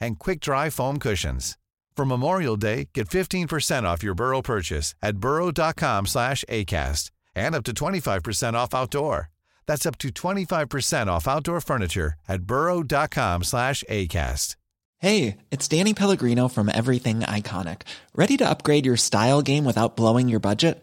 and quick-dry foam cushions. For Memorial Day, get 15% off your Burrow purchase at burrow.com/acast and up to 25% off outdoor. That's up to 25% off outdoor furniture at burrow.com/acast. Hey, it's Danny Pellegrino from Everything Iconic. Ready to upgrade your style game without blowing your budget?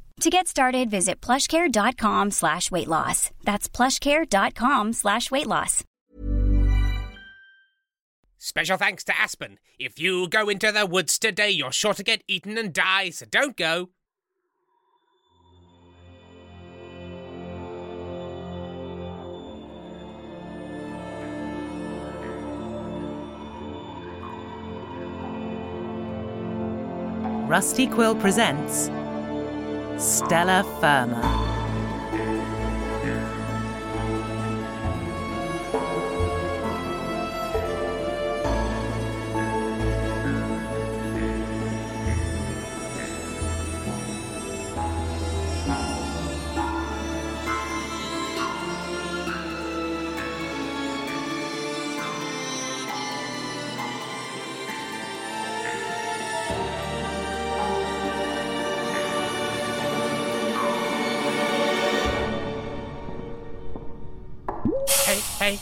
To get started, visit plushcare.com/weightloss. That's plushcare.com/weightloss. Special thanks to Aspen. If you go into the woods today, you're sure to get eaten and die, so don't go. Rusty Quill presents Stella Firma. Hey,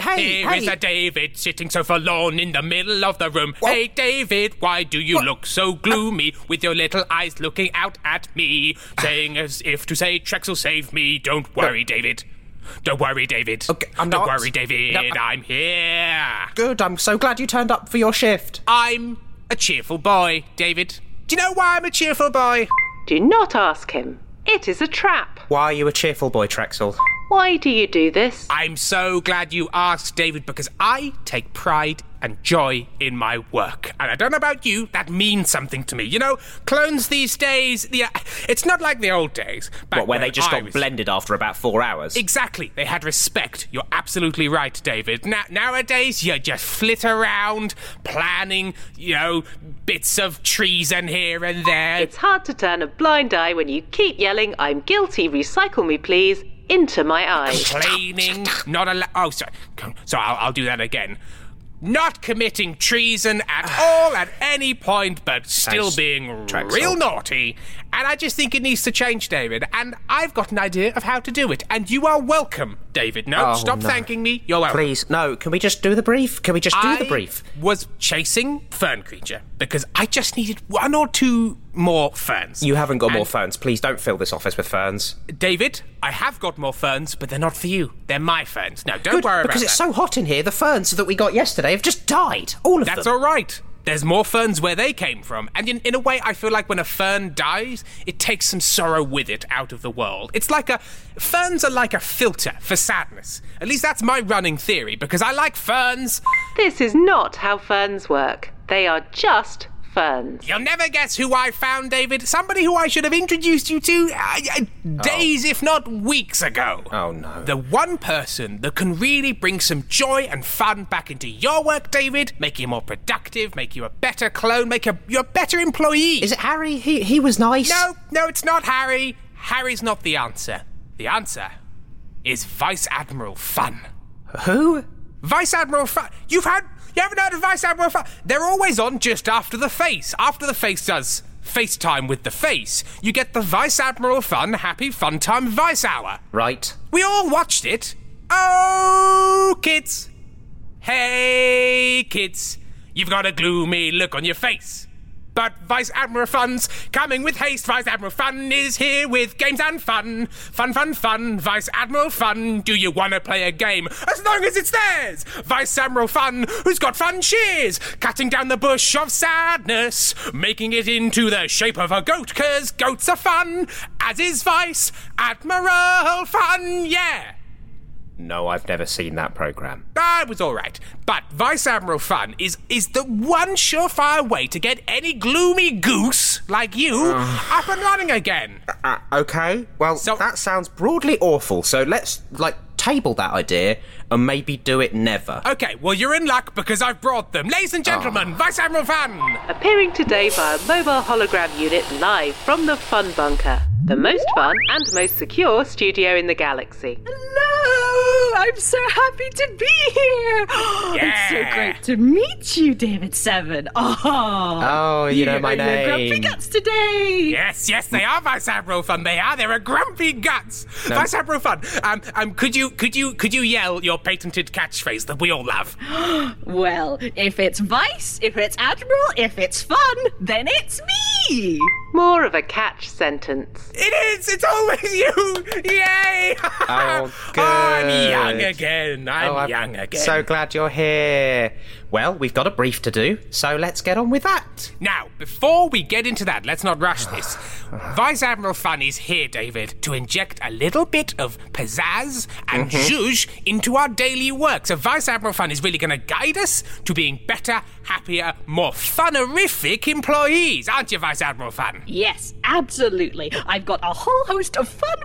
here is a David sitting so forlorn in the middle of the room. What? Hey, David, why do you look so gloomy with your little eyes looking out at me, saying as if to say, Trexel, save me. Don't worry, David. Don't worry, David. Okay, Don't worry, David. No, I'm here. Good, I'm so glad you turned up for your shift. I'm a cheerful boy, David. Do you know why I'm a cheerful boy? Do not ask him. It is a trap. Why are you a cheerful boy, Trexel? Why do you do this? I'm so glad you asked, David, because I take pride and joy in my work. And I don't know about you, that means something to me. You know, clones these days, it's not like the old days. What, where they just got blended after about 4 hours? Exactly. They had respect. You're absolutely right, David. Nowadays, you just flit around, planning, you know, bits of treason here and there. It's hard to turn a blind eye when you keep yelling, I'm guilty, recycle me, please, into my eye. Complaining, not allowed. Oh, sorry. So I'll do that again. Not committing treason at all at any point, but still being real naughty And I just think it needs to change, David. And I've got an idea of how to do it. And you are welcome, David. No, stop thanking me. You're welcome. Please, no. Can we just do the brief? I was chasing fern creature because I just needed one or two more ferns. You haven't got more ferns. Please don't fill this office with ferns. David, I have got more ferns, but they're not for you. They're my ferns. Now, don't worry about that. Because it's so hot in here, the ferns that we got yesterday have just died. All of them. That's all right. There's more ferns where they came from. And in a way, I feel like when a fern dies, it takes some sorrow with it out of the world. It's like ferns are like a filter for sadness. At least that's my running theory, because I like ferns. This is not how ferns work. They are just ferns. You'll never guess who I found, David. Somebody who I should have introduced you to days, if not weeks ago. Oh, no. The one person that can really bring some joy and fun back into your work, David, make you more productive, make you a better clone, make you a better employee. Is it Harry? He was nice. No, it's not Harry. Harry's not the answer. The answer is Vice Admiral Fun. Who? Vice Admiral Fun. You haven't heard of Vice Admiral Fun? They're always on just after the face. After the face does FaceTime with the face, you get the Vice Admiral Fun Happy Fun Time Vice Hour. Right. We all watched it. Oh, kids. Hey, kids. You've got a gloomy look on your face. But Vice Admiral Fun's coming with haste. Vice Admiral Fun is here with games and fun. Fun, fun, fun. Vice Admiral Fun, do you want to play a game? As long as it's theirs. Vice Admiral Fun, who's got fun shears, cutting down the bush of sadness, making it into the shape of a goat, because goats are fun, as is Vice Admiral Fun, yeah. No, I've never seen that programme. It was all right. But Vice Admiral Fun is the one surefire way to get any gloomy goose like you up and running again. Okay. Well, that sounds broadly awful. So let's, table that idea and maybe do it never. Okay, well, you're in luck because I've brought them. Ladies and gentlemen, Vice Admiral Fun! Appearing today via mobile hologram unit live from the Fun Bunker, the most fun and most secure studio in the galaxy. Hello! I'm so happy to be here! Yeah. It's so great to meet you, David Seven. Oh, you know my name. They're grumpy guts today! Yes, they are, Vice Admiral Fun. They are. They're a grumpy guts. No. Vice Admiral Fun, could you yell your patented catchphrase that we all love? Well, if it's Vice, if it's Admiral, if it's Fun, then it's me! More of a catch sentence. It is! It's always you! Yay! Oh, good. I'm young again. I'm so glad you're here. Well, we've got a brief to do, so let's get on with that. Now, before we get into that, let's not rush this. Vice Admiral Fun is here, David, to inject a little bit of pizzazz and zhuzh into our daily work. So Vice Admiral Fun is really going to guide us to being better, happier, more funerific employees. Aren't you, Vice Admiral Fun? Yes, absolutely. I've got a whole host of fun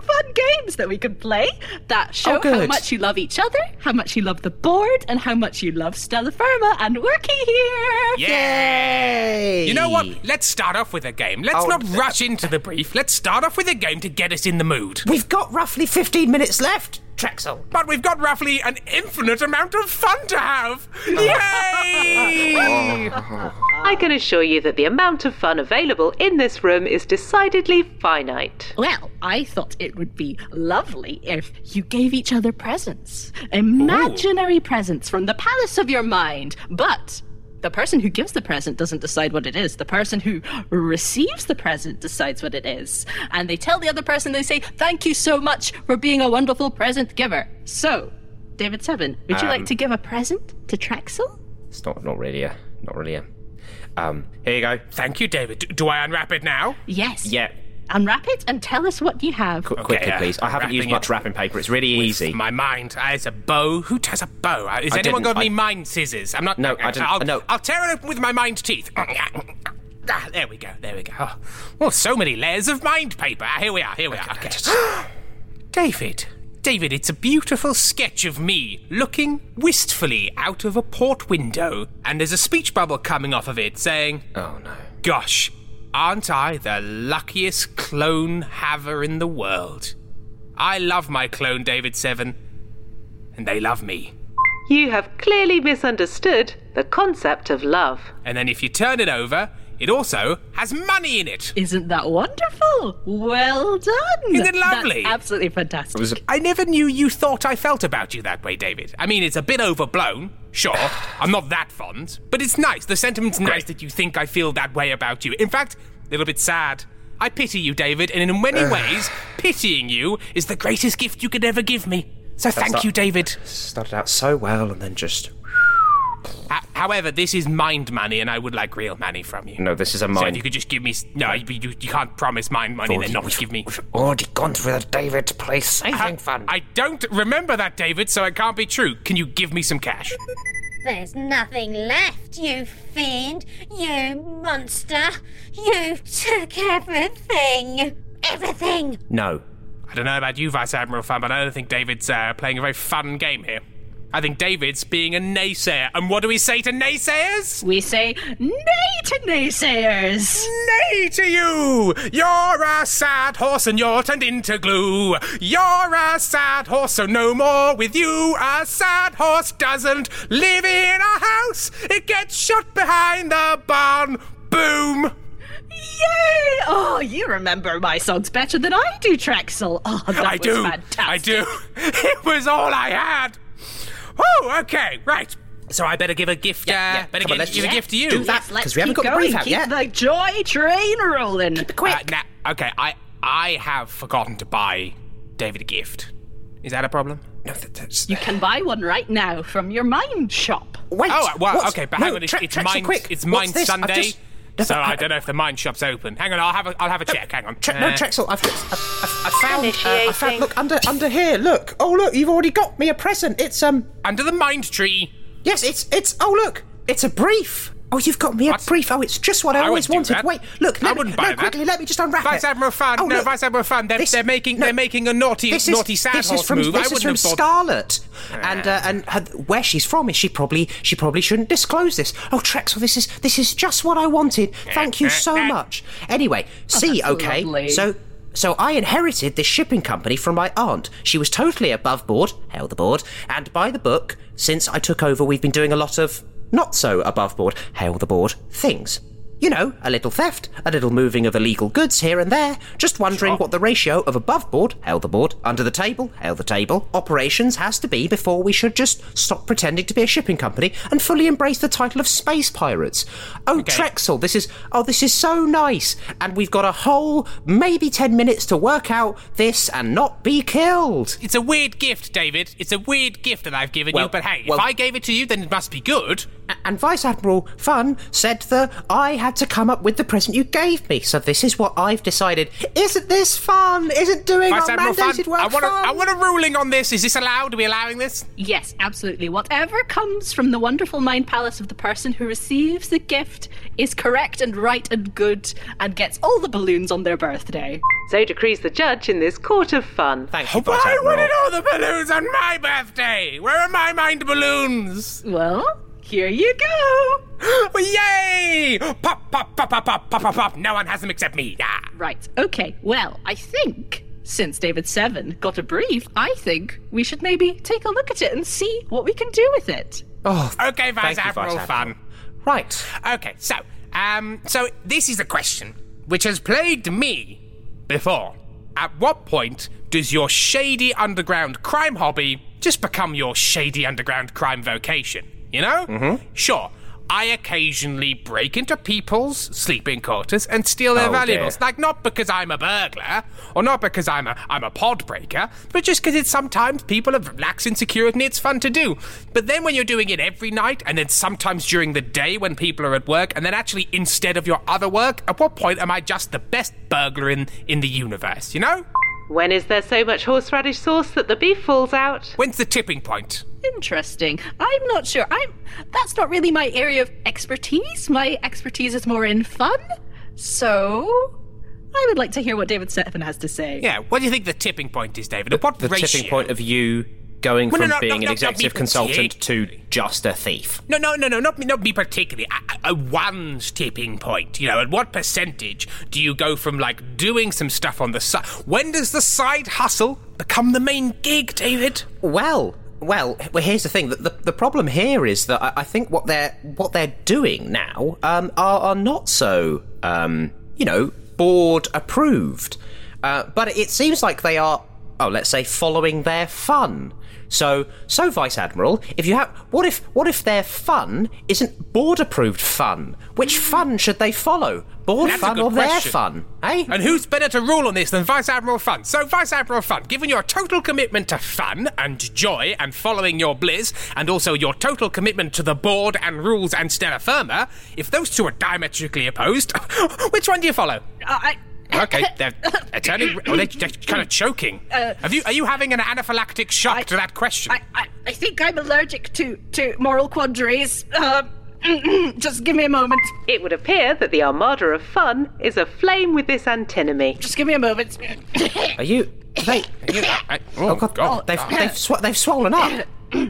games that we can play that show how much you love each other, how much you love the board, and how much you love Stella Firma. And working here! Yay! You know what? Let's start off with a game. Let's not rush into the brief. Let's start off with a game to get us in the mood. We've got roughly 15 minutes left, Trexel. But we've got roughly an infinite amount of fun to have. Yay! I can assure you that the amount of fun available in this room is decidedly finite. Well, I thought it would be lovely if you gave each other presents. Imaginary presents from the palace of your mind. But the person who gives the present doesn't decide what it is. The person who receives the present decides what it is. And they tell the other person, they say, thank you so much for being a wonderful present giver. So, David Seven, would you like to give a present to Trexel? It's not really a... Here you go. Thank you, David. Do I unwrap it now? Yes. Yeah. Unwrap it and tell us what you have. Quickly, please. I haven't used much wrapping paper. It's really easy. My mind. It's a bow. Who has a bow? Has anyone got any mind scissors? I'm not. No, I didn't. I'll tear it open with my mind teeth. There we go. Oh, so many layers of mind paper. Here we are. Okay. David, it's a beautiful sketch of me looking wistfully out of a port window, and there's a speech bubble coming off of it saying, "Oh no, gosh. Aren't I the luckiest clone haver in the world? I love my clone, David Seven, and they love me." You have clearly misunderstood the concept of love. And then if you turn it over, It also has money in it. Isn't that wonderful? Well done. Isn't it lovely? That's absolutely fantastic. I never knew you thought I felt about you that way, David. I mean, it's a bit overblown. Sure, I'm not that fond. But it's nice. The sentiment's nice that you think I feel that way about you. In fact, a little bit sad. I pity you, David, and in many ways, pitying you is the greatest gift you could ever give me. So thank you, David. Started out so well and then just... However, this is mind money, and I would like real money from you. No, this is a mind... So if you could just give me... No, you can't promise mind money and then not give me... We've already gone through the David place saving fund. I don't remember that, David, so it can't be true. Can you give me some cash? There's nothing left, you fiend, you monster. You took everything. Everything. No. I don't know about you, Vice Admiral Fun, but I don't think David's playing a very fun game here. I think David's being a naysayer. And what do we say to naysayers? We say, nay to naysayers! Nay to you! You're a sad horse and you're turned into glue. You're a sad horse, so no more with you. A sad horse doesn't live in a house. It gets shot behind the barn. Boom! Yay! Oh, you remember my songs better than I do, Trexel. Oh, that was fantastic. I do. It was all I had. Oh, okay, right. So I better give a gift. Better give a gift to you. Do that, because we haven't got the brief out yet. Keep the joy train rolling. Keep it quick. Okay, I have forgotten to buy David a gift. Is that a problem? No, that's... You can buy one right now from your Mind shop. Wait. Oh, well, okay, but hang on. It's Mind Sunday, so I don't know if the Mind shop's open. Hang on, I'll have a check. Hang on. No, Trexel, I found, look, under here, look. Oh, look, you've already got me a present. It's, under the mind tree. Yes, it's, oh, look, it's a brief. Oh, you've got me a brief. Oh, it's just what I always wanted. Wait, look, let me just unwrap it. Vice Admiral Fun, Vice Admiral Fun, they're making a naughty sad horse move. This is from Scarlet. And where she's from is she probably shouldn't disclose this. Oh, Trexel, this is just what I wanted. Thank you so much. Anyway, okay, lovely. So I inherited this shipping company from my aunt. She was totally above board, held the board, and by the book. Since I took over, we've been doing a lot of not so above board, hail the board things. You know, a little theft, a little moving of illegal goods here and there, just wondering what the ratio of above board, hail the board, under the table, hail the table, operations has to be before we should just stop pretending to be a shipping company and fully embrace the title of space pirates. Oh, okay. Trexel, this is so nice, and we've got a whole maybe 10 minutes to work out this and not be killed. It's a weird gift, David. It's a weird gift that I've given you, but hey, if I gave it to you, then it must be good. And Vice Admiral Fun said that I had to come up with the present you gave me, so this is what I've decided. Isn't this fun? Isn't doing Vice our Admiral mandated Fun? Work fun? I want a ruling on this. Is this allowed? Are we allowing this? Yes, absolutely. Whatever comes from the wonderful mind palace of the person who receives the gift is correct and right and good and gets all the balloons on their birthday. So decrees the judge in this court of fun. Thank you, Vice Admiral. Why wanted all the balloons on my birthday? Where are my mind balloons? Well... Here you go! Yay! Pop, pop, pop, pop, pop, pop, pop, pop. No one has them except me. Yeah. Right, okay. Well, I think, since David Seven got a brief, I think we should maybe take a look at it and see what we can do with it. Oh, okay, Vice Admiral Fun. Right. Okay, so this is a question which has plagued me before. At what point does your shady underground crime hobby just become your shady underground crime vocation? You know? Mm-hmm. Sure, I occasionally break into people's sleeping quarters and steal their valuables. Dear. Like, not because I'm a burglar, or not because I'm a pod breaker, but just because it's sometimes people are lax in security and it's fun to do. But then when you're doing it every night, and then sometimes during the day when people are at work, and then actually instead of your other work, at what point am I just the best burglar in the universe, you know? When is there so much horseradish sauce that the beef falls out? When's the tipping point? Interesting. I'm not sure. That's not really my area of expertise. My expertise is more in fun. So, I would like to hear what David Seven has to say. Yeah, what do you think the tipping point is, David? What the ratio? Tipping point of you going from being an executive consultant to just a thief? No, not me particularly. One's tipping point, you know, at what percentage do you go from, like, doing some stuff on the side? When does the side hustle become the main gig, David? Well, Well, here's the thing. The problem here is that I think what they're doing now are not so board approved, but it seems like they are. Oh, let's say following their fun. So Vice Admiral, if you have, what if their fun isn't board approved fun? Which fun should they follow? Board fun or their fun? Eh? And who's better to rule on this than Vice Admiral Fun? So Vice Admiral Fun, given your total commitment to fun and joy and following your bliss, and also your total commitment to the board and rules and Stella Firma, if those two are diametrically opposed, which one do you follow? Okay, they're turning. Oh, they're kind of choking. Are you having an anaphylactic shock to that question? I think I'm allergic to moral quandaries. Just give me a moment. It would appear that the armada of fun is aflame with this antinomy. Just give me a moment. Are you? Oh God! They've swollen up. Oh,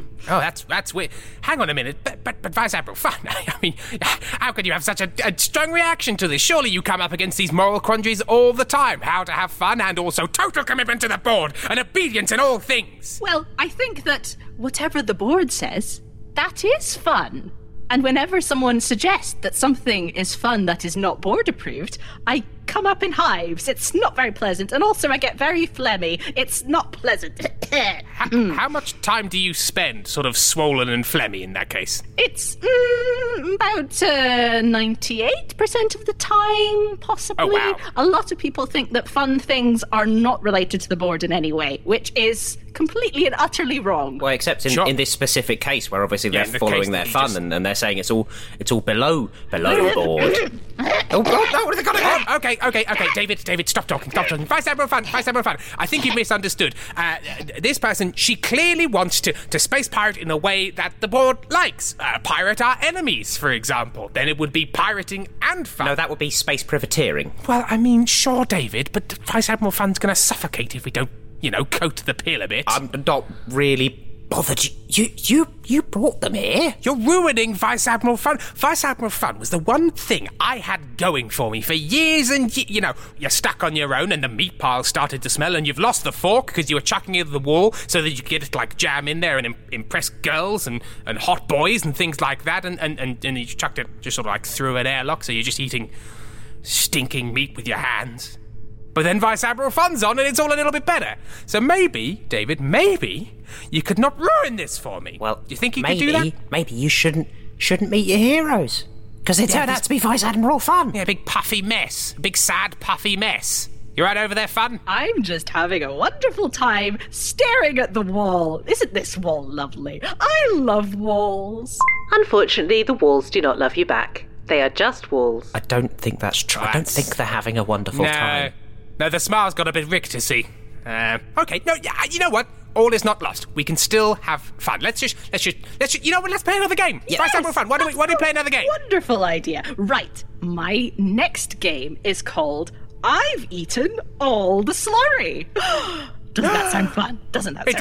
that's weird. Hang on a minute, but Vice Admiral Fun, I mean, how could you have such a strong reaction to this? Surely you come up against these moral quandaries all the time. How to have fun and also total commitment to the board and obedience in all things. Well, I think that whatever the board says, that is fun. And whenever someone suggests that something is fun that is not board approved, I come up in hives. It's not very pleasant. And also I get very phlegmy. It's not pleasant. How much time do you spend sort of swollen and phlegmy in that case? It's about 98% of the time, possibly. Oh, wow. A lot of people think that fun things are not related to the board in any way, which is completely and utterly wrong. Well, except in this specific case where obviously they're following their fun and they're saying it's all below board. Oh, they've got it. Okay, David, stop talking. Vice Admiral Fun. I think you misunderstood. This person, she clearly wants to space pirate in a way that the board likes. Pirate our enemies, for example. Then it would be pirating and fun. No, that would be space privateering. Well, I mean, sure, David, but Vice Admiral Fun's going to suffocate if we don't, coat the pill a bit. I'm not really bothered. You brought them here. You're ruining Vice Admiral Fun. Vice Admiral Fun was the one thing I had going for me for years and years. You're stuck on your own and the meat pile started to smell and you've lost the fork because you were chucking it at the wall so that you could get it like jam in there and impress girls and hot boys and things like that and you chucked it just sort of like through an airlock, so you're just eating stinking meat with your hands. But then Vice Admiral Fun's on and it's all a little bit better. So maybe, David, you could not ruin this for me. Well, do you think you could do that? Maybe you shouldn't meet your heroes. Because they turned out to be Vice Admiral Fun. Yeah, big puffy mess. Big sad puffy mess. You right over there, Fun? I'm just having a wonderful time staring at the wall. Isn't this wall lovely? I love walls. Unfortunately, the walls do not love you back. They are just walls. I don't think that's true. I don't think they're having a wonderful time. No, the smile's got a bit rickety. Okay, no, you know what? All is not lost. We can still have fun. Let's just. You know what? Let's play another game. Yes, Vice Admiral Fun. Why do we play another game? Wonderful idea. Right. My next game is called I've Eaten All the Slurry. Doesn't that sound fun? It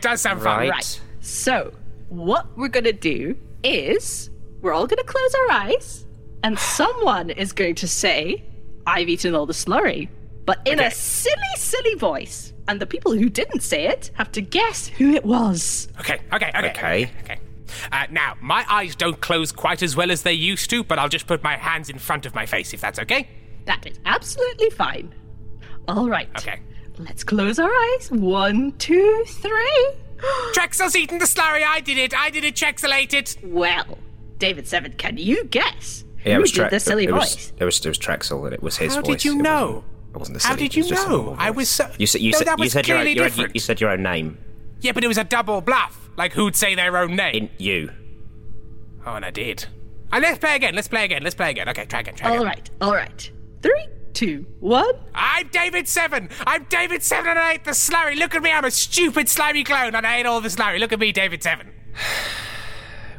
does sound fun. Right. So what we're gonna do is we're all gonna close our eyes, and someone is going to say, "I've eaten all the slurry," but in a silly voice. And the people who didn't say it have to guess who it was. Okay. Now, my eyes don't close quite as well as they used to, but I'll just put my hands in front of my face, if that's okay. That is absolutely fine. All right. Okay. Let's close our eyes. 1, 2, 3. Trexel's eaten the slurry. I did it. Trexel ate it. Well, David Seven, can you guess? Yeah, it was the silly voice. It was Trexel, and it was his voice. How did you know? It wasn't the silly. How did you know? I was so. You said your own name. Yeah, but it was a double bluff. Like, who'd say their own name? You. Oh, and I did. And let's play again. Okay, try again. All right. 3, 2, 1. I'm David Seven. And I ate the slurry. Look at me. I'm a stupid slimy clone, and I ate all the slurry. Look at me, David Seven.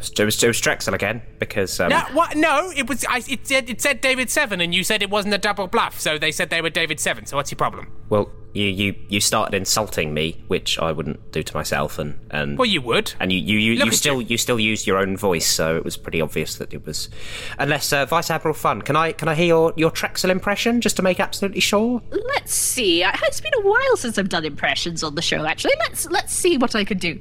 It was Trexel again, because no, what? No, it was. It said David Seven, and you said it wasn't a double bluff. So they said they were David Seven. So what's your problem? Well, you started insulting me, which I wouldn't do to myself, and well, you would, and you still used your own voice, so it was pretty obvious that it was. Unless Vice Admiral Fun, can I hear your Trexel impression just to make absolutely sure? Let's see. It's been a while since I've done impressions on the show. Actually, let's see what I could do.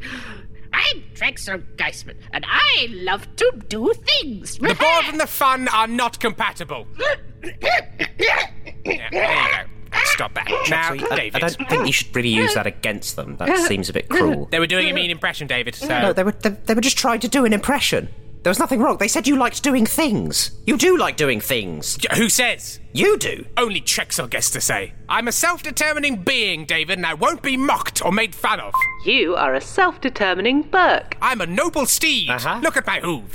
I'm Drexel Geisman, and I love to do things. The board and the fun are not compatible. Yeah, there you go. Stop that. Now, David. I don't think you should really use that against them. That seems a bit cruel. They were doing a mean impression, David. So. No, they were just trying to do an impression. There was nothing wrong. They said you liked doing things. You do like doing things. Who says? You do. Only Trexel gets to say. I'm a self-determining being, David, and I won't be mocked or made fun of. You are a self-determining Burke. I'm a noble steed. Uh-huh. Look at my hooves.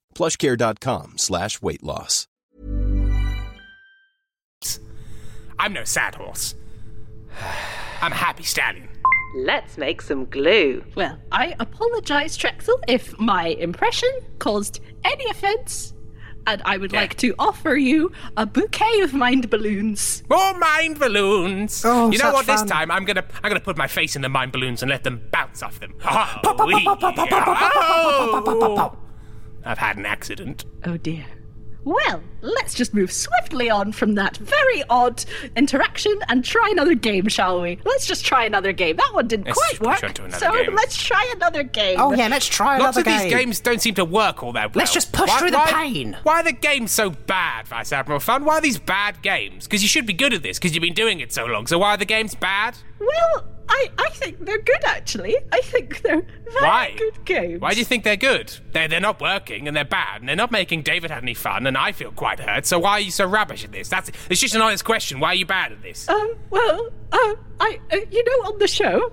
PlushCare.com/weight loss. I'm no sad horse. I'm a happy stallion. Let's make some glue. Well, I apologise, Trexel, if my impression caused any offence, and I would like to offer you a bouquet of mind balloons. More mind balloons! Oh, you know what? Fun. This time I'm gonna put my face in the mind balloons and let them bounce off them. Oh, I've had an accident. Oh, dear. Well, let's just move swiftly on from that very odd interaction and try another game, shall we? Let's just try another game. That one didn't quite work, so let's try another game. Oh, yeah, let's try another game. Lots of these games don't seem to work all that well. Let's just push through the pain. Why are the games so bad, Vice Admiral Fun? Why are these bad games? Because you should be good at this, because you've been doing it so long. So why are the games bad? Well, I think they're good, actually. I think they're very good games. Why do you think they're good? They're not working, and they're bad, and they're not making David have any fun, and I feel quite hurt, so why are you so rubbish at this? It's just an honest question. Why are you bad at this? You know, on the show,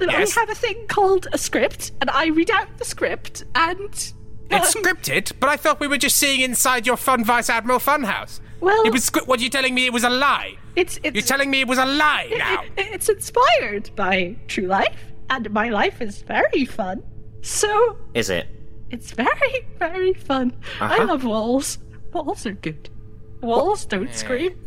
we have a thing called a script, and I read out the script, and... It's scripted, but I thought we were just seeing inside your Fun Vice Admiral Funhouse. Well... What, are you telling me it was a lie? You're telling me it was a lie now. It's inspired by true life, and my life is very fun. So... Is it? It's very, very fun. Uh-huh. I love walls. Walls are good. Walls don't scream.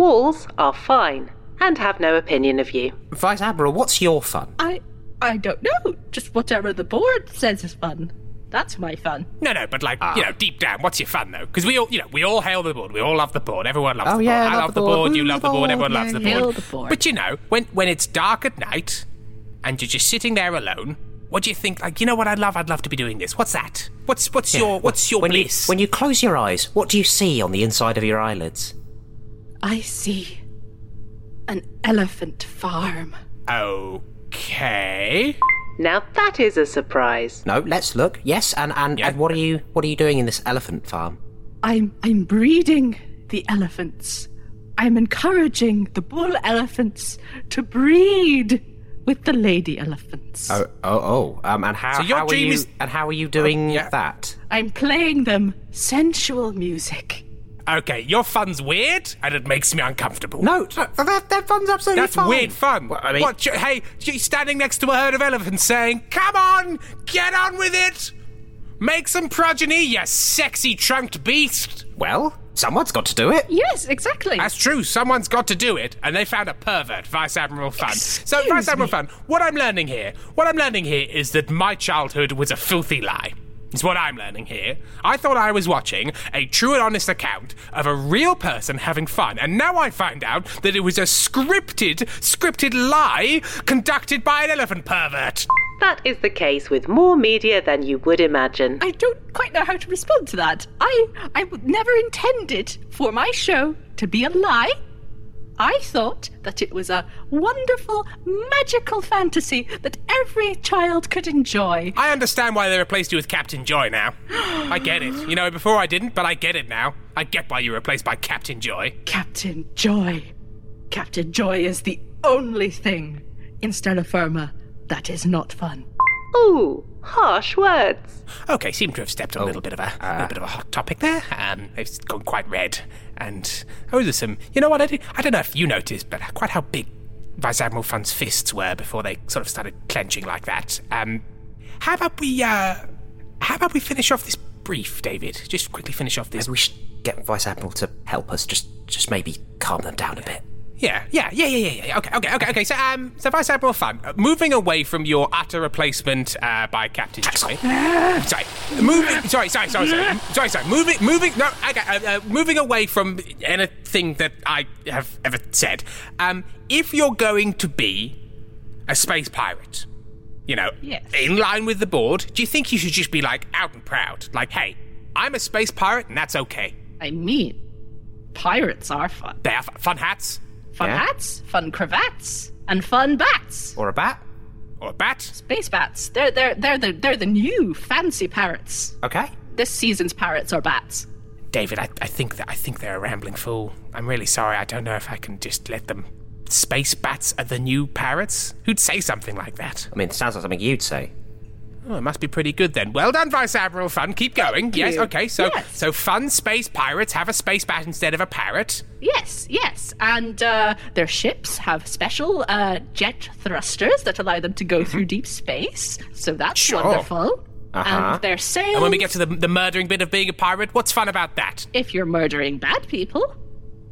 Walls are fine, and have no opinion of you. Vice Admiral, what's your fun? I... I don't know. Just whatever the board says is fun. That's my fun. No, but like, you know, deep down, what's your fun though? Because we all, we all hail the board. We all love the board. Everyone loves the board. I love the board. You love the board. Everyone loves the board. But you know, when it's dark at night and you're just sitting there alone, what do you think? Like, you know what I love? I'd love to be doing this. What's that? What's your bliss? When you close your eyes, what do you see on the inside of your eyelids? I see an elephant farm. Okay. Now that is a surprise. No, let's look. Yes, and what are you doing in this elephant farm? I'm breeding the elephants. I'm encouraging the bull elephants to breed with the lady elephants. And how are you doing that? I'm playing them sensual music. Okay, your fun's weird, and it makes me uncomfortable. No, that fun's absolutely fine. That's weird fun. Well, I mean, she's standing next to a herd of elephants saying, "Come on, get on with it! Make some progeny, you sexy trunked beast!" Well, someone's got to do it. Yes, exactly. That's true, someone's got to do it, and they found a pervert, Vice Admiral Fun. So, Vice Admiral Fun, what I'm learning here is that my childhood was a filthy lie. Is what I'm learning here. I thought I was watching a true and honest account of a real person having fun, and now I find out that it was a scripted lie conducted by an elephant pervert. That is the case with more media than you would imagine. I don't quite know how to respond to that. I never intended for my show to be a lie. I thought that it was a wonderful, magical fantasy that every child could enjoy. I understand why they replaced you with Captain Joy now. I get it. You know, before I didn't, but I get it now. I get why you were replaced by Captain Joy. Captain Joy. Captain Joy is the only thing in Stella Firma that is not fun. Ooh, harsh words. Okay, seem to have stepped on a little bit of a hot topic there. It's gone quite red. And those are some... You know what, I don't know if you noticed, but quite how big Vice Admiral Fun's fists were before they sort of started clenching like that. How about we finish off this brief, David? Just quickly finish off this. Maybe we should get Vice Admiral to help us, just maybe calm them down a bit. Yeah. Okay. So Vice Admiral Fun, moving away from your utter replacement by Captain Joy. Moving. No, okay. Moving away from anything that I have ever said. If you're going to be a space pirate, in line with the board, do you think you should just be like out and proud, like, "Hey, I'm a space pirate, and that's okay." I mean, pirates are fun. They are fun hats. Fun hats, fun cravats, and fun bats. Or a bat. Space bats. They're the new fancy parrots. Okay. This season's parrots are bats. David, I think they're a rambling fool. I'm really sorry. I don't know if I can just let them. Space bats are the new parrots. Who'd say something like that? I mean, it sounds like something you'd say. Oh, it must be pretty good then. Well done, Vice Admiral Fun. Keep going. Yes, okay. So Fun space pirates have a space bat instead of a parrot. Yes. And their ships have special jet thrusters that allow them to go through deep space. So that's wonderful. And their sails... And when we get to the murdering bit of being a pirate, what's fun about that? If you're murdering bad people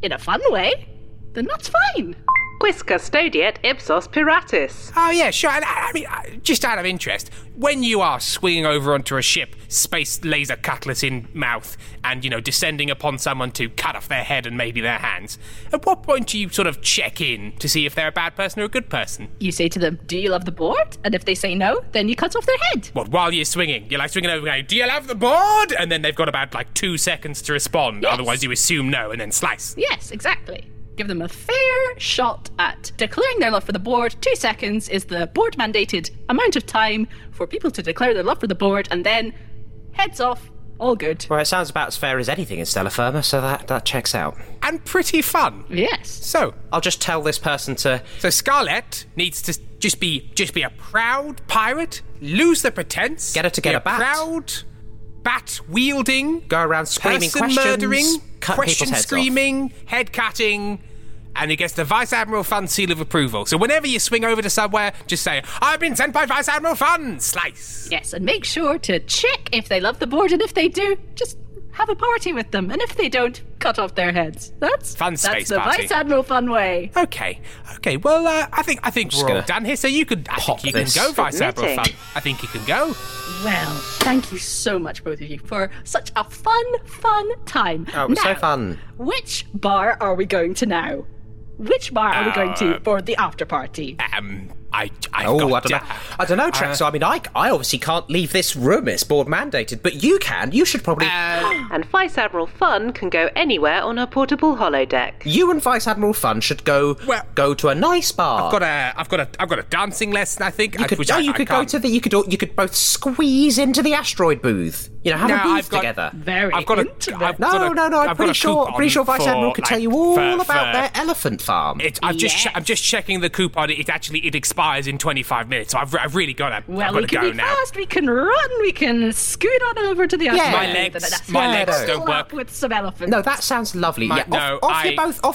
in a fun way, then that's fine. Quis custodiet ipsos piratis. Oh, yeah, sure. I mean, just out of interest, when you are swinging over onto a ship, space laser cutlass in mouth, and, descending upon someone to cut off their head and maybe their hands, at what point do you sort of check in to see if they're a bad person or a good person? You say to them, "Do you love the board?" And if they say no, then you cut off their head. What, while you're swinging? You're like swinging over going, "Do you love the board?" And then they've got about, 2 seconds to respond. Yes. Otherwise you assume no and then slice. Yes, exactly. Give them a fair shot at declaring their love for the board. 2 seconds is the board-mandated amount of time for people to declare their love for the board, and then heads off, all good. Well, it sounds about as fair as anything in Stella Firma, so that checks out. And pretty fun. Yes. So, I'll just tell this person to... So Scarlett needs to just be a proud pirate, lose the pretense... Get her to get a bat. Proud... bat-wielding, go around screaming questions, murdering, question screaming, head-cutting, and he gets the Vice Admiral Fun seal of approval. So whenever you swing over to somewhere, just say, "I've been sent by Vice Admiral Fun!" Slice! Yes, and make sure to check if they love the board, and if they do, just have a party with them, and if they don't, cut off their heads. That's fun space. That's the party. Vice Admiral Fun way. Okay. Well, I think we're all done here, so you could. I think you can go, Vice Admiral Fun. I think you can go. Well, thank you so much, both of you, for such a fun time. Oh, it was so fun. Which bar are we going to now? Which bar are we going to for the after party? I don't know, Trexor. So, I mean, I obviously can't leave this room. It's board mandated, but you can. You should probably. And Vice Admiral Fun can go anywhere on her portable holodeck. You and Vice Admiral Fun should go to a nice bar. I've got a dancing lesson. I think. You could both squeeze into the asteroid booth. You know, have a booth together. I'm pretty sure Vice Admiral could tell you all about their elephant farm. I'm just checking the coupon. It expires in 25 minutes, so I've really got to go now. Well, we can be fast, we can run, we can scoot on over to the asteroid. My legs don't work. With some elephants. No, that sounds lovely. Off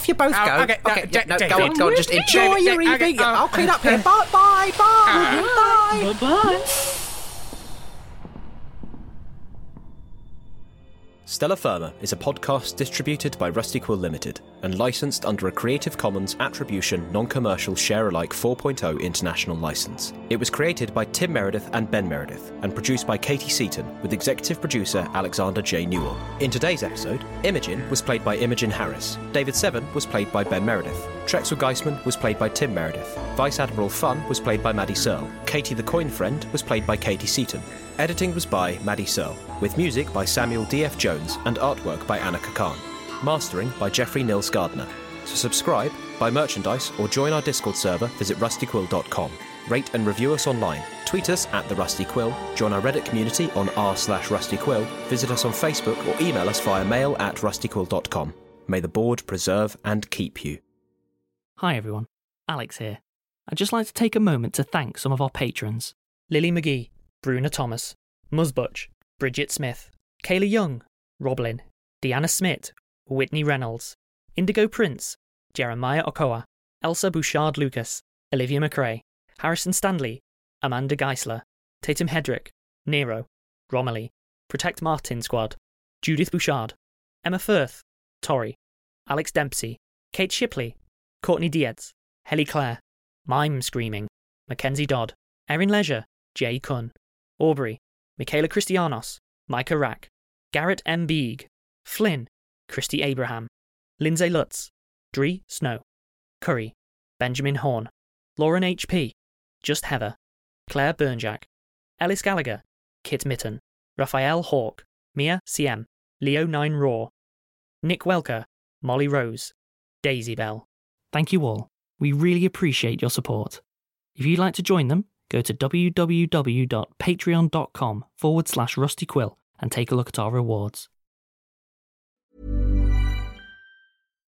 you both go. Okay, go on. Just enjoy your evening. I'll clean up here. Bye. Stella Firma is a podcast distributed by Rusty Quill Limited and licensed under a Creative Commons Attribution Non-Commercial Share-alike 4.0 international license. It was created by Tim Meredith and Ben Meredith and produced by Katie Seaton with executive producer Alexander J. Newell. In today's episode, Imogen was played by Imogen Harris. David Seven was played by Ben Meredith. Trexor Geisman was played by Tim Meredith. Vice Admiral Fun was played by Maddie Searle. Katie the Coin Friend was played by Katie Seaton. Editing was by Maddie Searle, with music by Samuel D.F. Jones and artwork by Annika Khan. Mastering by Jeffrey Nils Gardner. To subscribe, buy merchandise, or join our Discord server, visit rustyquill.com. Rate and review us online. Tweet us at The Rusty Quill. Join our Reddit community on r/Rusty Quill. Visit us on Facebook or email us via mail at rustyquill.com. May the board preserve and keep you. Hi everyone, Alex here. I'd just like to take a moment to thank some of our patrons. Lily McGee, Bruna Thomas, Muzbutch, Bridget Smith, Kayla Young, Roblin, Deanna Smith, Whitney Reynolds, Indigo Prince, Jeremiah Okoa, Elsa Bouchard-Lucas, Olivia McRae, Harrison Stanley, Amanda Geisler, Tatum Hedrick, Nero, Romilly, Protect Martin Squad, Judith Bouchard, Emma Firth, Tori, Alex Dempsey, Kate Shipley, Courtney Dietz, Helly Clare, Mime Screaming, Mackenzie Dodd, Erin Leisure, Jay Kun, Aubrey, Michaela Christianos, Micah Rack, Garrett M. Beeg, Flynn, Christy Abraham, Lindsay Lutz, Dree Snow, Curry, Benjamin Horn, Lauren H. P., Just Heather, Claire Bernjack, Ellis Gallagher, Kit Mitten, Raphael Hawk, Mia CM, Leo 9 Raw, Nick Welker, Molly Rose, Daisy Bell. Thank you all. We really appreciate your support. If you'd like to join them, go to www.patreon.com/Rusty Quill and take a look at our rewards.